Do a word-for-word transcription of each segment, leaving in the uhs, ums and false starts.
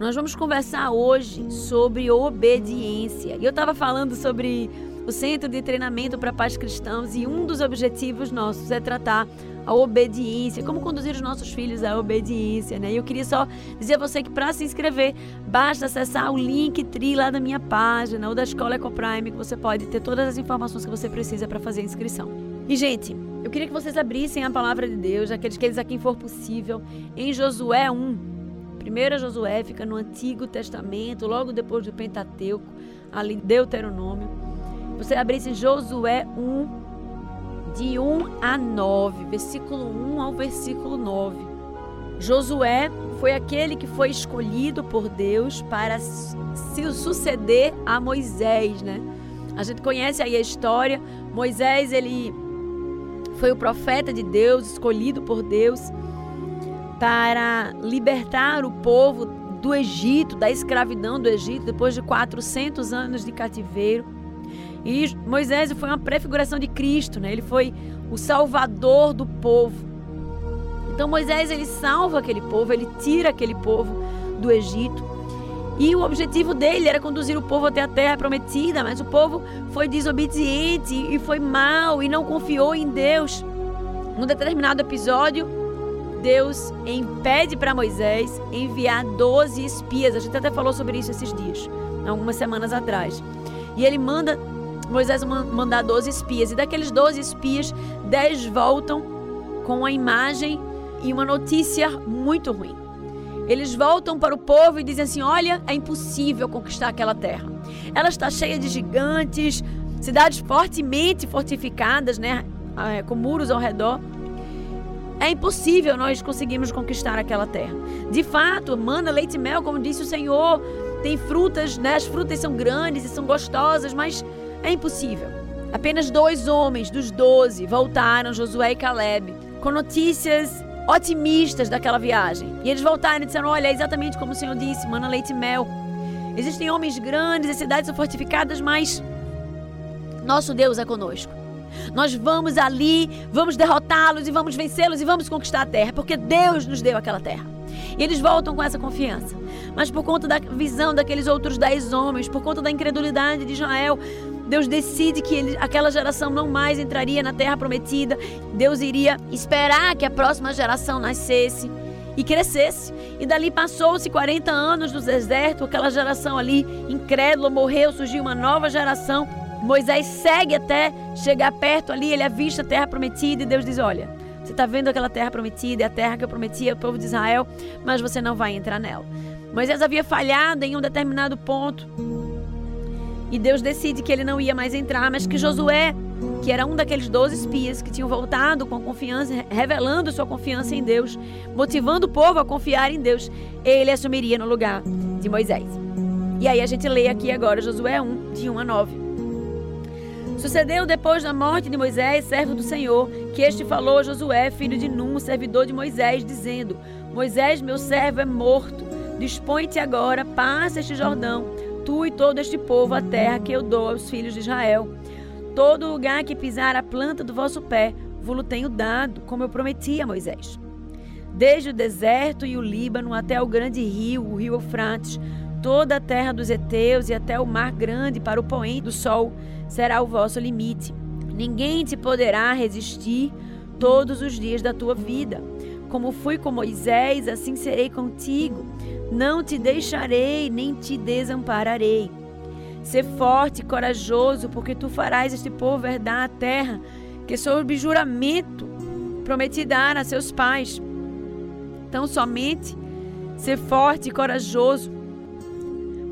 Nós vamos conversar hoje sobre obediência. Eu estava falando sobre o Centro de Treinamento para Pais Cristãos e um dos objetivos nossos é tratar a obediência, como conduzir os nossos filhos à obediência, né? E eu queria só dizer a você que para se inscrever, basta acessar o Linktree lá da minha página ou da Escola Eco Prime, que você pode ter todas as informações que você precisa para fazer a inscrição. E, gente, eu queria que vocês abrissem a palavra de Deus, aqueles que eles a quem for possível, em Josué um. Primeiro Josué fica no Antigo Testamento, logo depois do Pentateuco, ali Deuteronômio. Você abrisse Josué um. De um a nove, versículo um ao versículo nove. Josué foi aquele que foi escolhido por Deus para se suceder a Moisés, né? A gente conhece aí a história. Moisés, ele foi o profeta de Deus, escolhido por Deus para libertar o povo do Egito, da escravidão do Egito, depois de quatrocentos anos de cativeiro. E Moisés foi uma prefiguração de Cristo, né? Ele foi o salvador do povo. Então Moisés, ele salva aquele povo, ele tira aquele povo do Egito. E o objetivo dele era conduzir o povo até a terra prometida, mas o povo foi desobediente e foi mau e não confiou em Deus. Num determinado episódio, Deus impede para Moisés enviar doze espias. A gente até falou sobre isso esses dias, algumas semanas atrás. E ele manda Moisés mandar doze espias, e daqueles doze espias, dez voltam com uma imagem e uma notícia muito ruim. Eles voltam para o povo e dizem assim: olha, é impossível conquistar aquela terra, ela está cheia de gigantes, cidades fortemente fortificadas, né, com muros ao redor, é impossível nós conseguirmos conquistar aquela terra. De fato, mana, leite e mel, como disse o Senhor, tem frutas, né, as frutas são grandes e são gostosas, mas é impossível. Apenas dois homens dos doze voltaram, Josué e Calebe, com notícias otimistas daquela viagem. E eles voltaram e disseram: olha, é exatamente como o Senhor disse, mana, leite e mel. Existem homens grandes, as cidades são fortificadas, mas nosso Deus é conosco. Nós vamos ali, vamos derrotá-los e vamos vencê-los e vamos conquistar a terra, porque Deus nos deu aquela terra. E eles voltam com essa confiança. Mas por conta da visão daqueles outros dez homens, por conta da incredulidade de Israel, Deus decide que ele, aquela geração não mais entraria na terra prometida. Deus iria esperar que a próxima geração nascesse e crescesse. E dali passou-se quarenta anos do deserto, aquela geração ali incrédula morreu, surgiu uma nova geração. Moisés segue até chegar perto ali, ele avista a terra prometida e Deus diz: olha, você está vendo aquela terra prometida, é a terra que eu prometi ao povo de Israel, mas você não vai entrar nela. Moisés havia falhado em um determinado ponto e Deus decide que ele não ia mais entrar, mas que Josué, que era um daqueles doze espias que tinham voltado com confiança, revelando sua confiança em Deus, motivando o povo a confiar em Deus, ele assumiria no lugar de Moisés. E aí a gente lê aqui agora Josué um, de um a nove. Sucedeu depois da morte de Moisés, servo do Senhor, que este falou a Josué, filho de Num, servidor de Moisés, dizendo: Moisés, meu servo, é morto. Dispõe-te agora, passa este Jordão, tu e todo este povo, a terra que eu dou aos filhos de Israel. Todo lugar que pisar a planta do vosso pé, vou-lo tenho dado, como eu prometi a Moisés. Desde o deserto e o Líbano até o grande rio, o rio Eufrates, toda a terra dos heteus e até o mar grande para o poente do sol será o vosso limite. Ninguém te poderá resistir todos os dias da tua vida. Como fui com Moisés, assim serei contigo. Não te deixarei, nem te desampararei. Sê forte e corajoso, porque tu farás este povo herdar a terra que sob juramento prometi dar a seus pais. Então somente sê forte e corajoso,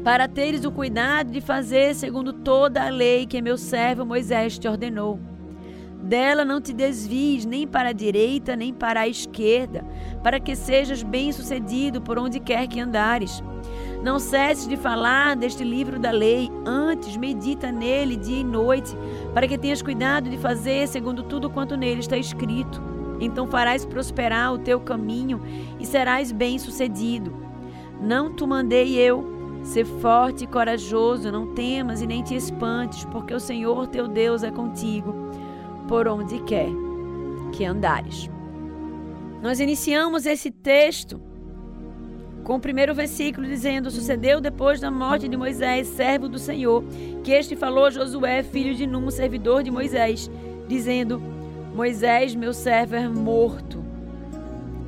para teres o cuidado de fazer segundo toda a lei que meu servo Moisés te ordenou. Dela não te desvies nem para a direita nem para a esquerda, para que sejas bem-sucedido por onde quer que andares. Não cesses de falar deste livro da lei, antes medita nele dia e noite, para que tenhas cuidado de fazer segundo tudo quanto nele está escrito. Então farás prosperar o teu caminho e serás bem-sucedido. Não te mandei eu? Sê forte e corajoso, não temas e nem te espantes, porque o Senhor teu Deus é contigo, por onde quer que andares. Nós iniciamos esse texto com o primeiro versículo dizendo: sucedeu depois da morte de Moisés, servo do Senhor, que este falou a Josué, filho de Num, servidor de Moisés, dizendo: Moisés, meu servo, é morto.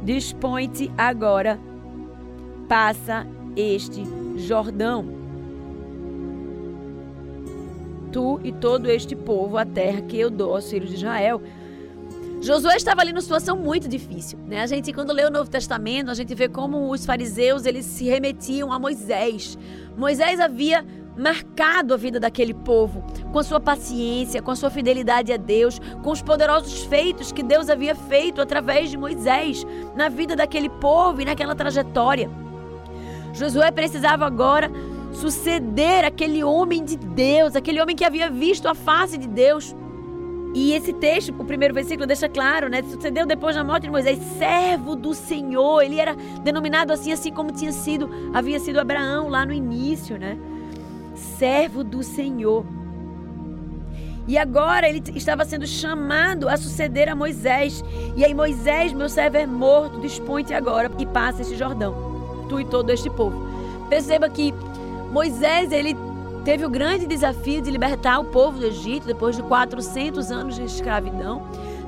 Dispõe-te agora, passa este Jordão, tu e todo este povo, a terra que eu dou aos filhos de Israel. Josué estava ali numa situação muito difícil, né? A gente, quando lê o Novo Testamento, a gente vê como os fariseus, eles se remetiam a Moisés. Moisés havia marcado a vida daquele povo, com a sua paciência, com a sua fidelidade a Deus, com os poderosos feitos que Deus havia feito através de Moisés, na vida daquele povo e naquela trajetória. Josué precisava agora suceder aquele homem de Deus, aquele homem que havia visto a face de Deus. E esse texto, o primeiro versículo, deixa claro, né? Sucedeu depois da morte de Moisés, servo do Senhor. Ele era denominado assim, assim como tinha sido, havia sido Abraão lá no início, né? Servo do Senhor. E agora ele estava sendo chamado a suceder a Moisés. E aí: Moisés, meu servo, é morto, dispõe-te agora e passa este Jordão, tu e todo este povo. Perceba que Moisés, ele teve o grande desafio de libertar o povo do Egito depois de quatrocentos anos de escravidão,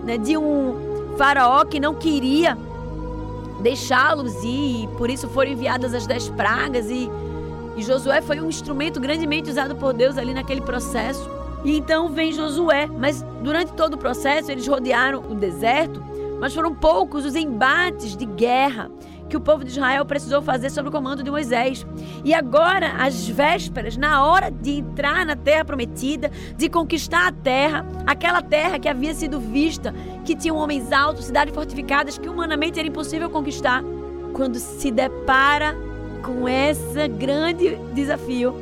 né, de um faraó que não queria deixá-los ir, e por isso foram enviadas as dez pragas, e, e Josué foi um instrumento grandemente usado por Deus ali naquele processo. E então vem Josué, mas durante todo o processo eles rodearam o deserto, mas foram poucos os embates de guerra que o povo de Israel precisou fazer sob o comando de Moisés. E agora, às vésperas, na hora de entrar na terra prometida, de conquistar a terra, aquela terra que havia sido vista, que tinha homens altos, cidades fortificadas, que humanamente era impossível conquistar, quando se depara com esse grande desafio,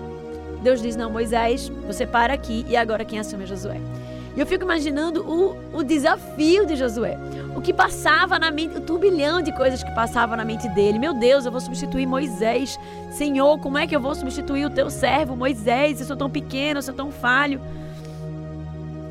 Deus diz: não, Moisés, você para aqui, e agora quem assume é Josué. E eu fico imaginando o, o desafio de Josué, o que passava na mente, o turbilhão de coisas que passava na mente dele. Meu Deus, eu vou substituir Moisés. Senhor, como é que eu vou substituir o teu servo Moisés? Eu sou tão pequeno, eu sou tão falho.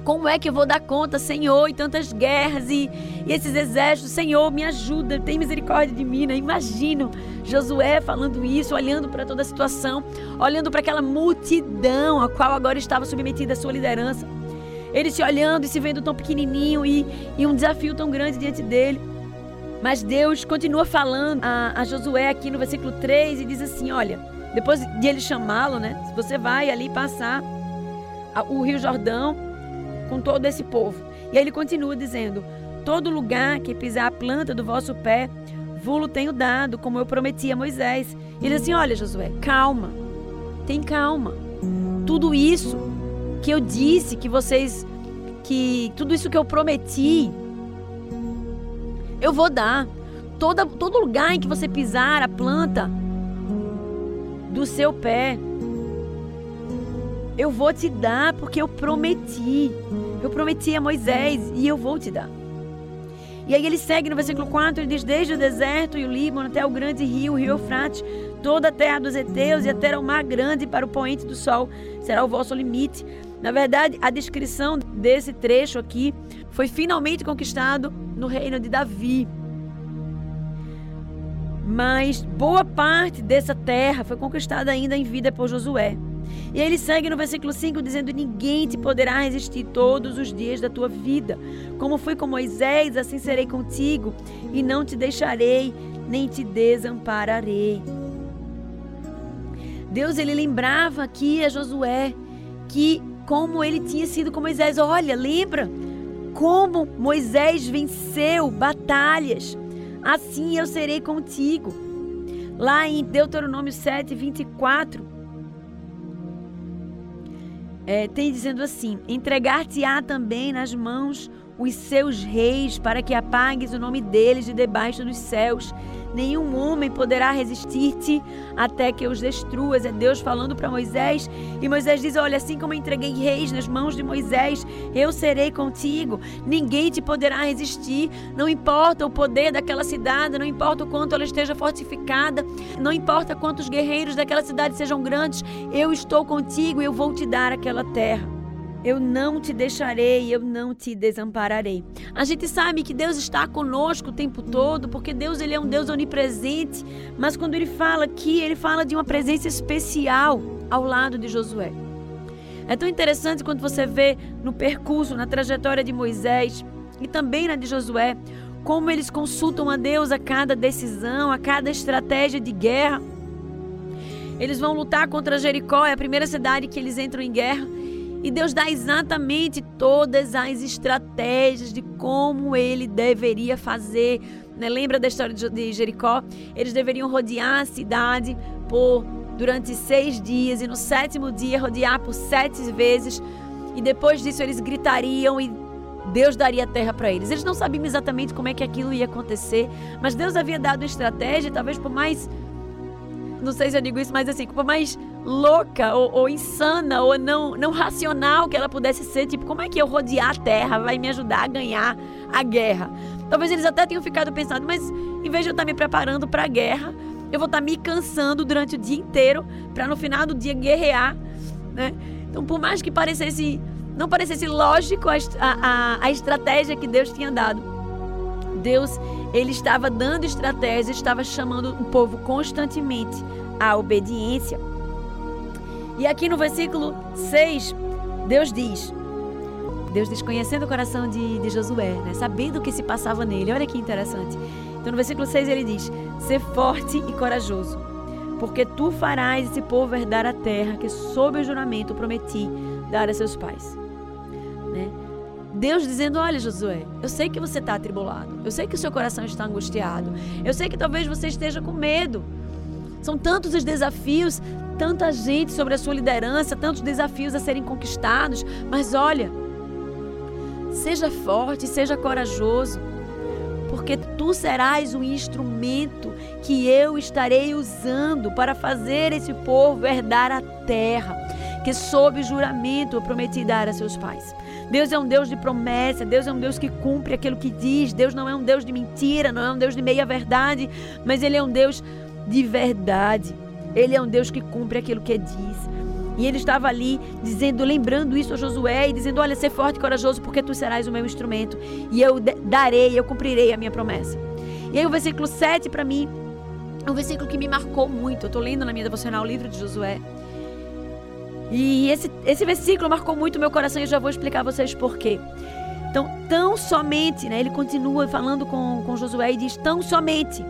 Como é que eu vou dar conta, Senhor, e tantas guerras e, e esses exércitos? Senhor, me ajuda, tem misericórdia de mim, né? Imagino Josué falando isso, olhando para toda a situação, olhando para aquela multidão a qual agora estava submetida a sua liderança. Ele se olhando e se vendo tão pequenininho e, e um desafio tão grande diante dele. Mas Deus continua falando a, a Josué aqui no versículo três e diz assim: olha, depois de ele chamá-lo, né? Você vai ali passar o Rio Jordão com todo esse povo. E aí ele continua dizendo: todo lugar que pisar a planta do vosso pé, vulo tenho dado, como eu prometi a Moisés. E ele diz assim: olha, Josué, calma, tem calma. Tudo isso que eu disse, que vocês, que tudo isso que eu prometi, eu vou dar. Toda, todo lugar em que você pisar a planta do seu pé, eu vou te dar, porque eu prometi. Eu prometi a Moisés e eu vou te dar. E aí ele segue no versículo quatro, ele diz: desde o deserto e o Líbano até o grande rio, o rio Eufrates, toda a terra dos heteus e até o mar grande para o poente do sol será o vosso limite. Na verdade, a descrição desse trecho aqui foi finalmente conquistado no reino de Davi. Mas boa parte dessa terra foi conquistada ainda em vida por Josué. E ele segue no versículo cinco dizendo: ninguém te poderá resistir todos os dias da tua vida. Como fui com Moisés, assim serei contigo, e não te deixarei, nem te desampararei. Deus, ele lembrava aqui a Josué que como ele tinha sido com Moisés. Olha, lembra como Moisés venceu batalhas? Assim eu serei contigo. Lá em Deuteronômio sete, vinte e quatro, é, tem dizendo assim: entregar-te-á também nas mãos os seus reis, para que apagues o nome deles de debaixo dos céus. Nenhum homem poderá resistir-te até que os destruas. É Deus falando para Moisés. E Moisés diz: olha, assim como eu entreguei reis nas mãos de Moisés, eu serei contigo. Ninguém te poderá resistir. Não importa o poder daquela cidade, não importa o quanto ela esteja fortificada, não importa quantos guerreiros daquela cidade sejam grandes, eu estou contigo e eu vou te dar aquela terra. Eu não te deixarei, eu não te desampararei. A gente sabe que Deus está conosco o tempo todo, porque Deus ele é um Deus onipresente, mas quando ele fala aqui, ele fala de uma presença especial ao lado de Josué. É tão interessante quando você vê no percurso, na trajetória de Moisés e também na de Josué, como eles consultam a Deus a cada decisão, a cada estratégia de guerra. Eles vão lutar contra Jericó, é a primeira cidade que eles entram em guerra. E Deus dá exatamente todas as estratégias de como ele deveria fazer. Né? Lembra da história de Jericó? Eles deveriam rodear a cidade por, durante seis dias e no sétimo dia rodear por sete vezes. E depois disso eles gritariam e Deus daria a terra para eles. Eles não sabiam exatamente como é que aquilo ia acontecer, mas Deus havia dado uma estratégia, talvez por mais... não sei se eu digo isso, mas assim, por mais louca ou, ou insana ou não, não racional que ela pudesse ser, tipo, como é que eu rodear a terra vai me ajudar a ganhar a guerra? Talvez eles até tenham ficado pensando, mas em vez de eu estar me preparando para a guerra, eu vou estar me cansando durante o dia inteiro para no final do dia guerrear, né? Então, por mais que parecesse, não parecesse lógico a, a, a estratégia que Deus tinha dado, Deus, ele estava dando estratégia, estava chamando o povo constantemente à obediência. E aqui no versículo seis, Deus diz, Deus diz, conhecendo o coração de, de Josué, né? Sabendo o que se passava nele, olha que interessante. Então no versículo seis ele diz, sê forte e corajoso, porque tu farás esse povo herdar a terra que sob o juramento prometi dar a seus pais. Né? Deus dizendo, olha Josué, eu sei que você está atribulado, eu sei que o seu coração está angustiado, eu sei que talvez você esteja com medo. São tantos os desafios, tanta gente sobre a sua liderança, tantos desafios a serem conquistados, mas olha, seja forte, seja corajoso, porque tu serás um instrumento que eu estarei usando para fazer esse povo herdar a terra que sob juramento eu prometi dar a seus pais. Deus é um Deus de promessa, Deus é um Deus que cumpre aquilo que diz, Deus não é um Deus de mentira, não é um Deus de meia verdade, mas Ele é um Deus de verdade, Ele é um Deus que cumpre aquilo que diz. E Ele estava ali dizendo, lembrando isso a Josué e dizendo, olha, ser forte e corajoso porque tu serás o meu instrumento e eu darei, eu cumprirei a minha promessa. E aí o versículo sete para mim é um versículo que me marcou muito, eu estou lendo na minha devocional o livro de Josué. E esse, esse versículo marcou muito o meu coração e eu já vou explicar a vocês porquê. Então, tão somente, né, ele continua falando com, com Josué e diz, tão somente,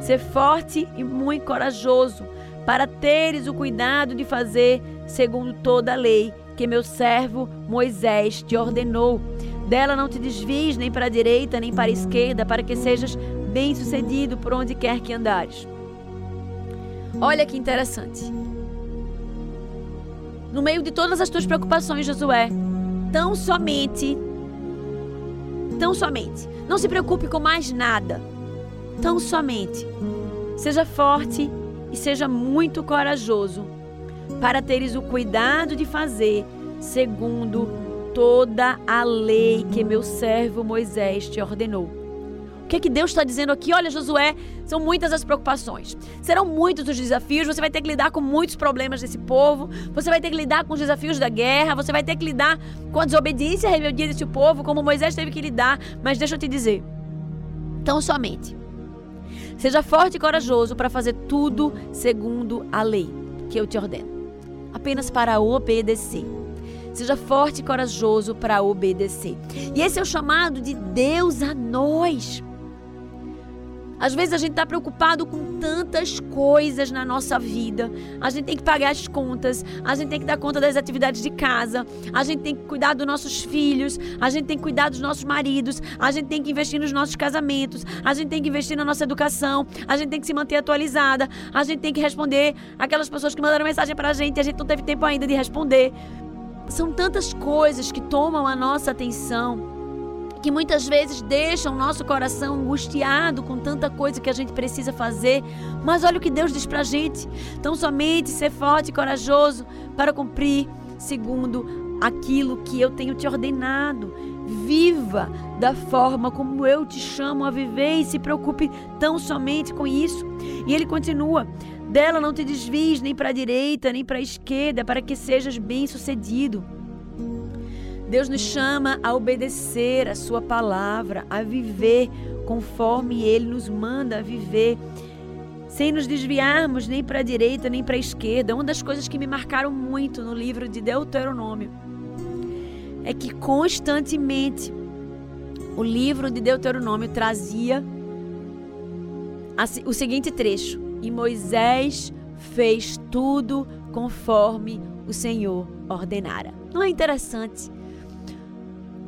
ser forte e muito corajoso, para teres o cuidado de fazer segundo toda a lei que meu servo Moisés te ordenou. Dela não te desvies nem para a direita nem para a esquerda, para que sejas bem-sucedido por onde quer que andares. Olha que interessante. No meio de todas as tuas preocupações, Josué, tão somente, tão somente, não se preocupe com mais nada, tão somente, seja forte e seja muito corajoso, para teres o cuidado de fazer segundo toda a lei que meu servo Moisés te ordenou. O que é que Deus está dizendo aqui? Olha, Josué, são muitas as preocupações. Serão muitos os desafios, você vai ter que lidar com muitos problemas desse povo, você vai ter que lidar com os desafios da guerra, você vai ter que lidar com a desobediência e a rebeldia desse povo, como Moisés teve que lidar. Mas deixa eu te dizer, tão somente, seja forte e corajoso para fazer tudo segundo a lei que eu te ordeno. Apenas para obedecer. Seja forte e corajoso para obedecer. E esse é o chamado de Deus a nós. Às vezes a gente está preocupado com tantas coisas na nossa vida. A gente tem que pagar as contas, a gente tem que dar conta das atividades de casa, a gente tem que cuidar dos nossos filhos, a gente tem que cuidar dos nossos maridos, a gente tem que investir nos nossos casamentos, a gente tem que investir na nossa educação, a gente tem que se manter atualizada, a gente tem que responder aquelas pessoas que mandaram mensagem para a gente e a gente não teve tempo ainda de responder. São tantas coisas que tomam a nossa atenção, que muitas vezes deixam o nosso coração angustiado com tanta coisa que a gente precisa fazer. Mas olha o que Deus diz pra gente. Então somente ser forte e corajoso para cumprir segundo aquilo que eu tenho te ordenado. Viva da forma como eu te chamo a viver e se preocupe tão somente com isso. E ele continua. Dela não te desvies nem para a direita nem para a esquerda, para que sejas bem-sucedido. Deus nos chama a obedecer a sua palavra, a viver conforme Ele nos manda viver, sem nos desviarmos nem para a direita nem para a esquerda. Uma das coisas que me marcaram muito no livro de Deuteronômio é que constantemente o livro de Deuteronômio trazia o seguinte trecho: e Moisés fez tudo conforme o Senhor ordenara. Não é interessante?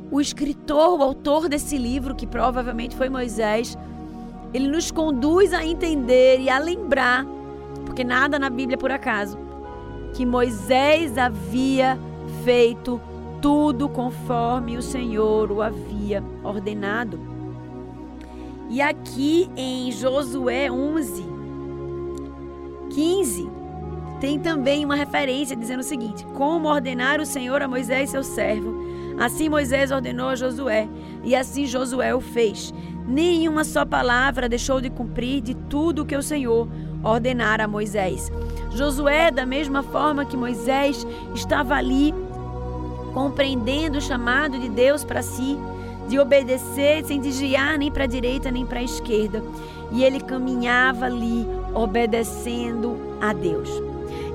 O escritor, o autor desse livro, que provavelmente foi Moisés, ele nos conduz a entender e a lembrar, porque nada na Bíblia é por acaso, que Moisés havia feito tudo conforme o Senhor o havia ordenado. E aqui em Josué onze, quinze, tem também uma referência dizendo o seguinte: como ordenar o Senhor a Moisés, seu servo, assim Moisés ordenou a Josué, e assim Josué o fez. Nenhuma só palavra deixou de cumprir de tudo que o Senhor ordenara a Moisés. Josué, da mesma forma que Moisés, estava ali compreendendo o chamado de Deus para si, de obedecer sem desviar nem para a direita nem para a esquerda. E ele caminhava ali obedecendo a Deus.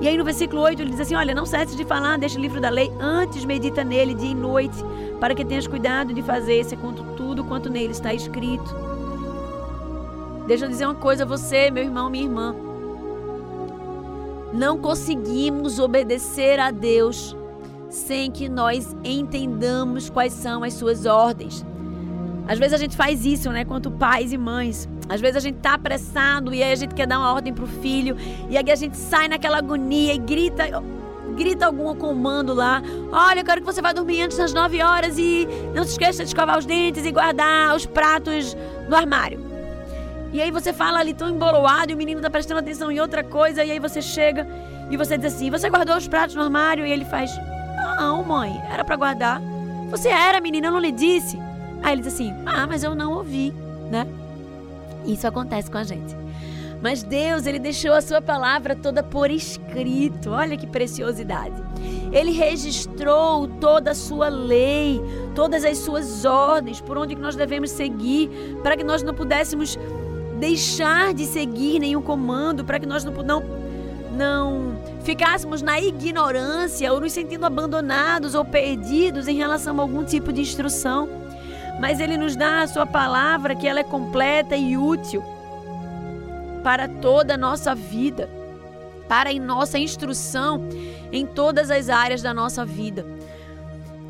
E aí no versículo oito ele diz assim: olha, não cesses de falar deste livro da lei, antes medita nele dia e noite, para que tenhas cuidado de fazer segundo tudo quanto nele está escrito. Deixa eu dizer uma coisa a você, meu irmão, minha irmã: não conseguimos obedecer a Deus sem que nós entendamos quais são as suas ordens. Às vezes a gente faz isso, né, quanto pais e mães. Às vezes a gente tá apressado e aí a gente quer dar uma ordem pro filho, e aí a gente sai naquela agonia e grita, grita algum comando lá: olha, eu quero que você vá dormir antes das nove horas e não se esqueça de escovar os dentes e guardar os pratos no armário. E aí você fala ali tão embolado e o menino tá prestando atenção em outra coisa, e aí você chega e você diz assim: você guardou os pratos no armário? E ele faz: não, mãe, era pra guardar. Você era, menina, eu não lhe disse. Aí ele diz assim: ah, mas eu não ouvi, né? Isso acontece com a gente. Mas Deus, Ele deixou a sua palavra toda por escrito. Olha que preciosidade. Ele registrou toda a sua lei, todas as suas ordens, por onde nós devemos seguir, para que nós não pudéssemos deixar de seguir nenhum comando, para que nós não, não, não ficássemos na ignorância ou nos sentindo abandonados ou perdidos em relação a algum tipo de instrução. Mas Ele nos dá a sua palavra, que ela é completa e útil para toda a nossa vida, para a nossa instrução em todas as áreas da nossa vida.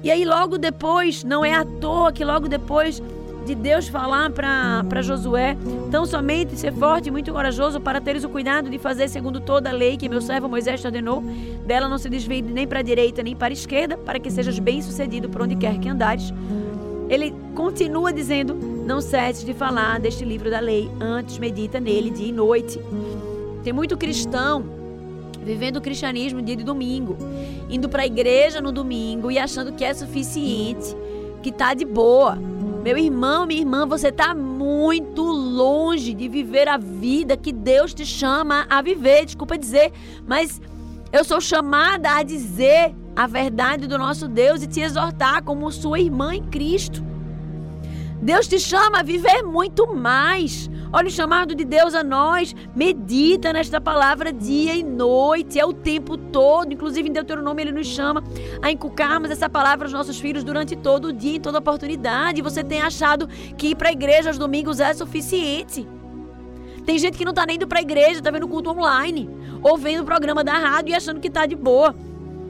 E aí logo depois, não é à toa que logo depois de Deus falar para Josué: tão somente ser forte e muito corajoso, para teres o cuidado de fazer segundo toda a lei que meu servo Moisés te ordenou, dela não se desvie nem para a direita nem para a esquerda, para que sejas bem sucedido por onde quer que andares. Ele continua dizendo: não cesse de falar deste livro da lei, antes medita nele dia e noite. Tem muito cristão vivendo o cristianismo dia de domingo, indo para a igreja no domingo e achando que é suficiente, que tá de boa. Meu irmão, minha irmã, você tá muito longe de viver a vida que Deus te chama a viver. Desculpa dizer, mas eu sou chamada a dizer a verdade do nosso Deus e te exortar como sua irmã em Cristo. Deus te chama a viver muito mais. Olha o chamado de Deus a nós: medita nesta palavra dia e noite, é o tempo todo. Inclusive em Deuteronômio Ele nos chama a inculcarmos essa palavra aos nossos filhos durante todo o dia, em toda oportunidade. Você tem achado que ir para a igreja aos domingos é suficiente? Tem gente que não está nem indo para a igreja, está vendo culto online ou vendo o programa da rádio e achando que está de boa,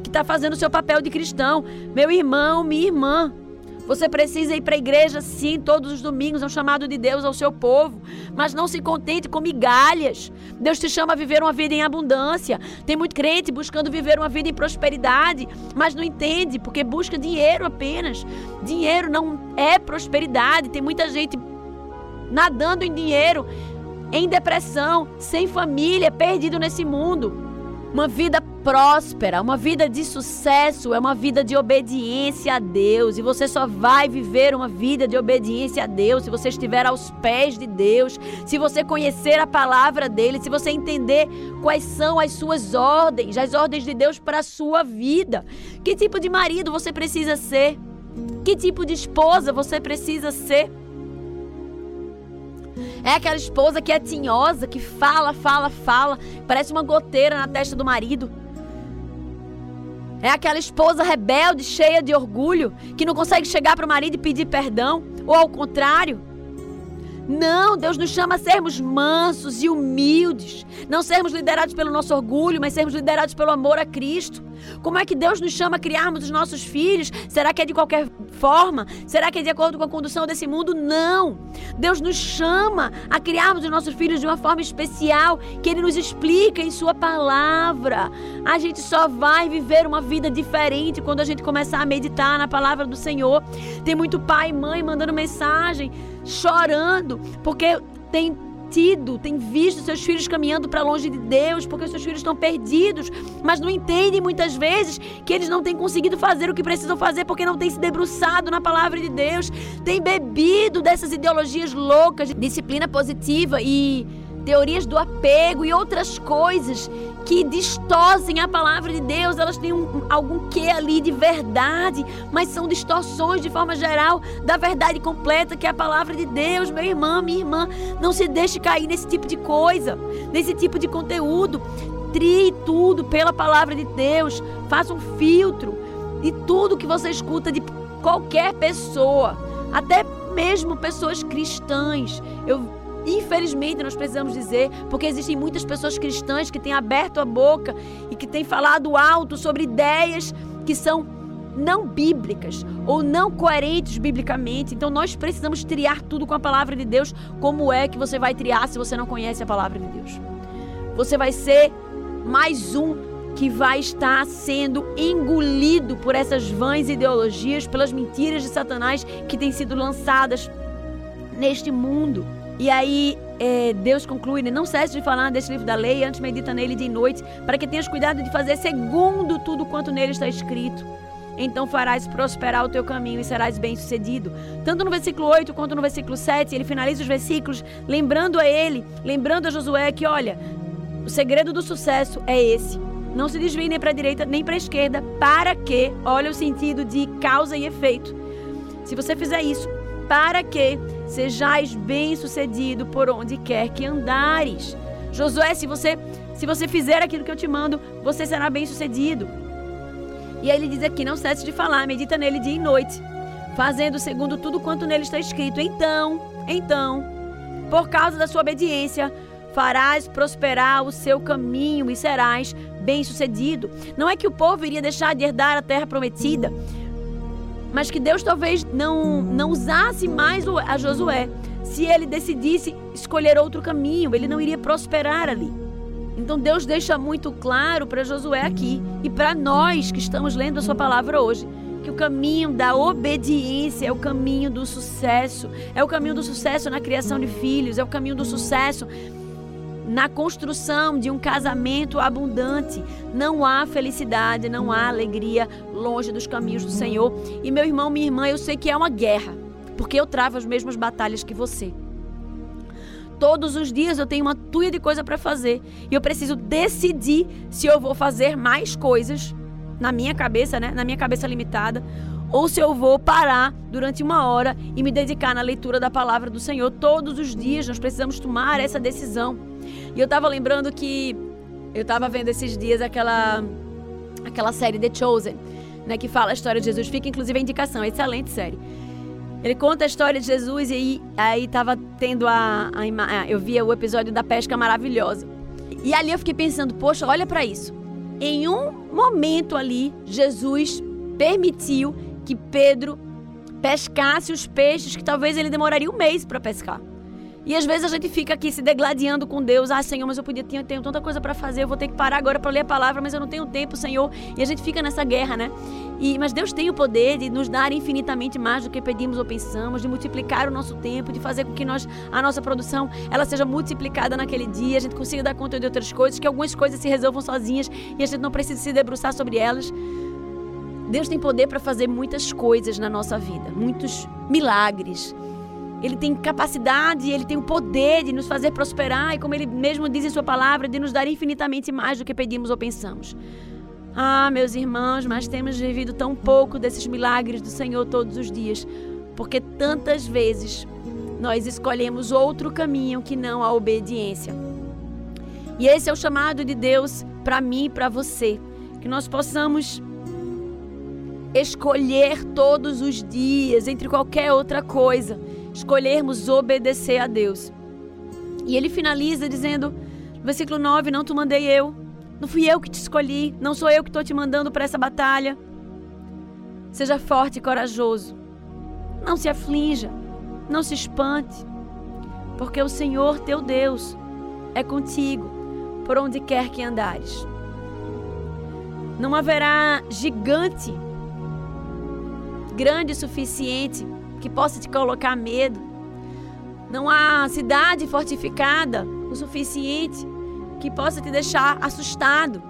que está fazendo o seu papel de cristão. Meu irmão, minha irmã, você precisa ir para a igreja sim, todos os domingos, é um chamado de Deus ao seu povo, mas não se contente com migalhas. Deus te chama a viver uma vida em abundância. Tem muito crente buscando viver uma vida em prosperidade, mas não entende, porque busca dinheiro apenas. Dinheiro não é prosperidade. Tem muita gente nadando em dinheiro, em depressão, sem família, perdido nesse mundo. Uma vida próspera, uma vida de sucesso é uma vida de obediência a Deus, e você só vai viver uma vida de obediência a Deus se você estiver aos pés de Deus, se você conhecer a palavra dele, se você entender quais são as suas ordens, as ordens de Deus para a sua vida. Que tipo de marido você precisa ser? Que tipo de esposa você precisa ser? É aquela esposa que é tinhosa, que fala, fala, fala, parece uma goteira na testa do marido. É aquela esposa rebelde, cheia de orgulho, que não consegue chegar para o marido e pedir perdão, ou ao contrário. Não, Deus nos chama a sermos mansos e humildes, não sermos liderados pelo nosso orgulho, mas sermos liderados pelo amor a Cristo. Como é que Deus nos chama a criarmos os nossos filhos? Será que é de qualquer forma? Será que é de acordo com a condução desse mundo? Não! Deus nos chama a criarmos os nossos filhos de uma forma especial, que Ele nos explica em Sua palavra. A gente só vai viver uma vida diferente quando a gente começar a meditar na palavra do Senhor. Tem muito pai e mãe mandando mensagem, chorando, porque tem tido, tem visto seus filhos caminhando para longe de Deus, porque seus filhos estão perdidos, mas não entendem muitas vezes que eles não têm conseguido fazer o que precisam fazer, porque não têm se debruçado na palavra de Deus, têm bebido dessas ideologias loucas, de disciplina positiva e teorias do apego e outras coisas que distorcem a palavra de Deus. Elas têm um, algum quê ali de verdade, mas são distorções de forma geral da verdade completa que é a palavra de Deus. Meu irmão, minha irmã, não se deixe cair nesse tipo de coisa, nesse tipo de conteúdo. Trie tudo pela palavra de Deus, faça um filtro de tudo que você escuta de qualquer pessoa, até mesmo pessoas cristãs. Eu Infelizmente nós precisamos dizer, porque existem muitas pessoas cristãs que têm aberto a boca e que têm falado alto sobre ideias que são não bíblicas ou não coerentes biblicamente. Então nós precisamos triar tudo com a palavra de Deus. Como é que você vai triar se você não conhece a palavra de Deus? Você vai ser mais um que vai estar sendo engolido por essas vãs ideologias, pelas mentiras de Satanás que têm sido lançadas neste mundo. E aí é, Deus conclui, né? Não cesse de falar deste livro da lei, antes medita nele de noite, para que tenhas cuidado de fazer segundo tudo quanto nele está escrito. Então farás prosperar o teu caminho e serás bem-sucedido. Tanto no versículo oito quanto no versículo sete, ele finaliza os versículos lembrando a ele, lembrando a Josué que, olha, o segredo do sucesso é esse. Não se desvie nem para a direita nem para a esquerda, para que, olha o sentido de causa e efeito. Se você fizer isso, para que sejais bem-sucedido por onde quer que andares. Josué, se você, se você fizer aquilo que eu te mando, você será bem-sucedido. E aí ele diz aqui, não cesse de falar, medita nele dia e noite, fazendo segundo tudo quanto nele está escrito. Então, então, por causa da sua obediência, farás prosperar o seu caminho e serás bem-sucedido. Não é que o povo iria deixar de herdar a terra prometida, mas que Deus talvez não, não usasse mais a Josué. Se ele decidisse escolher outro caminho, ele não iria prosperar ali. Então Deus deixa muito claro para Josué aqui, e para nós que estamos lendo a sua palavra hoje, que o caminho da obediência é o caminho do sucesso. É o caminho do sucesso na criação de filhos, é o caminho do sucesso na construção de um casamento abundante. Não há felicidade, não há alegria longe dos caminhos do Senhor. E meu irmão, minha irmã, eu sei que é uma guerra, porque eu travo as mesmas batalhas que você. Todos os dias eu tenho uma tuia de coisa para fazer, e eu preciso decidir se eu vou fazer mais coisas na minha cabeça, né? Na minha cabeça limitada, ou se eu vou parar durante uma hora e me dedicar na leitura da palavra do Senhor. Todos os dias nós precisamos tomar essa decisão. E eu estava lembrando que eu estava vendo esses dias aquela, aquela série The Chosen, né, que fala a história de Jesus. Fica inclusive a indicação, é excelente série. Ele conta a história de Jesus, e aí estava tendo a, a... eu via o episódio da pesca maravilhosa. E ali eu fiquei pensando, poxa, olha para isso. Em um momento ali, Jesus permitiu que Pedro pescasse os peixes que talvez ele demoraria um mês para pescar. E às vezes a gente fica aqui se degladiando com Deus. Ah, Senhor, mas eu podia, tenho, tenho tanta coisa para fazer, eu vou ter que parar agora para ler a palavra, mas eu não tenho tempo, Senhor. E a gente fica nessa guerra, né? E, mas Deus tem o poder de nos dar infinitamente mais do que pedimos ou pensamos, de multiplicar o nosso tempo, de fazer com que nós, a nossa produção ela seja multiplicada naquele dia, a gente consiga dar conta de outras coisas, que algumas coisas se resolvam sozinhas e a gente não precisa se debruçar sobre elas. Deus tem poder para fazer muitas coisas na nossa vida, muitos milagres. Ele tem capacidade, Ele tem o poder de nos fazer prosperar e, como Ele mesmo diz em Sua palavra, de nos dar infinitamente mais do que pedimos ou pensamos. Ah, meus irmãos, mas temos vivido tão pouco desses milagres do Senhor todos os dias, porque tantas vezes nós escolhemos outro caminho que não a obediência. E esse é o chamado de Deus para mim e para você, que nós possamos escolher todos os dias, entre qualquer outra coisa, escolhermos obedecer a Deus. E ele finaliza dizendo, no versículo nove, não te mandei eu, não fui eu que te escolhi, não sou eu que estou te mandando para essa batalha. Seja forte e corajoso, não se aflinja, não se espante, porque o Senhor teu Deus é contigo por onde quer que andares. Não haverá gigante grande o suficiente que possa te colocar medo. Não há cidade fortificada o suficiente que possa te deixar assustado,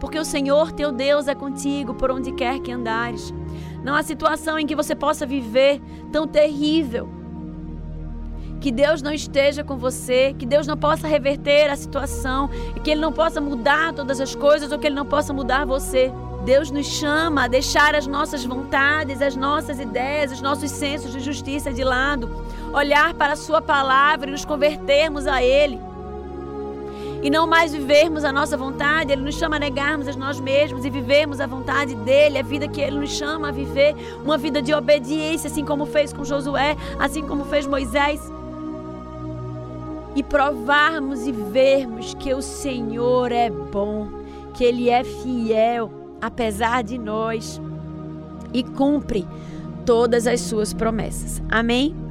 porque o Senhor teu Deus é contigo por onde quer que andares. Não há situação em que você possa viver tão terrível que Deus não esteja com você, que Deus não possa reverter a situação, que Ele não possa mudar todas as coisas ou que Ele não possa mudar você. Deus nos chama a deixar as nossas vontades, as nossas ideias, os nossos sensos de justiça de lado, olhar para a Sua palavra e nos convertermos a Ele. E não mais vivermos a nossa vontade, Ele nos chama a negarmos a nós mesmos e vivermos a vontade dEle, a vida que Ele nos chama a viver, uma vida de obediência, assim como fez com Josué, assim como fez Moisés. E provarmos e vermos que o Senhor é bom, que Ele é fiel, apesar de nós, e cumpre todas as suas promessas. Amém?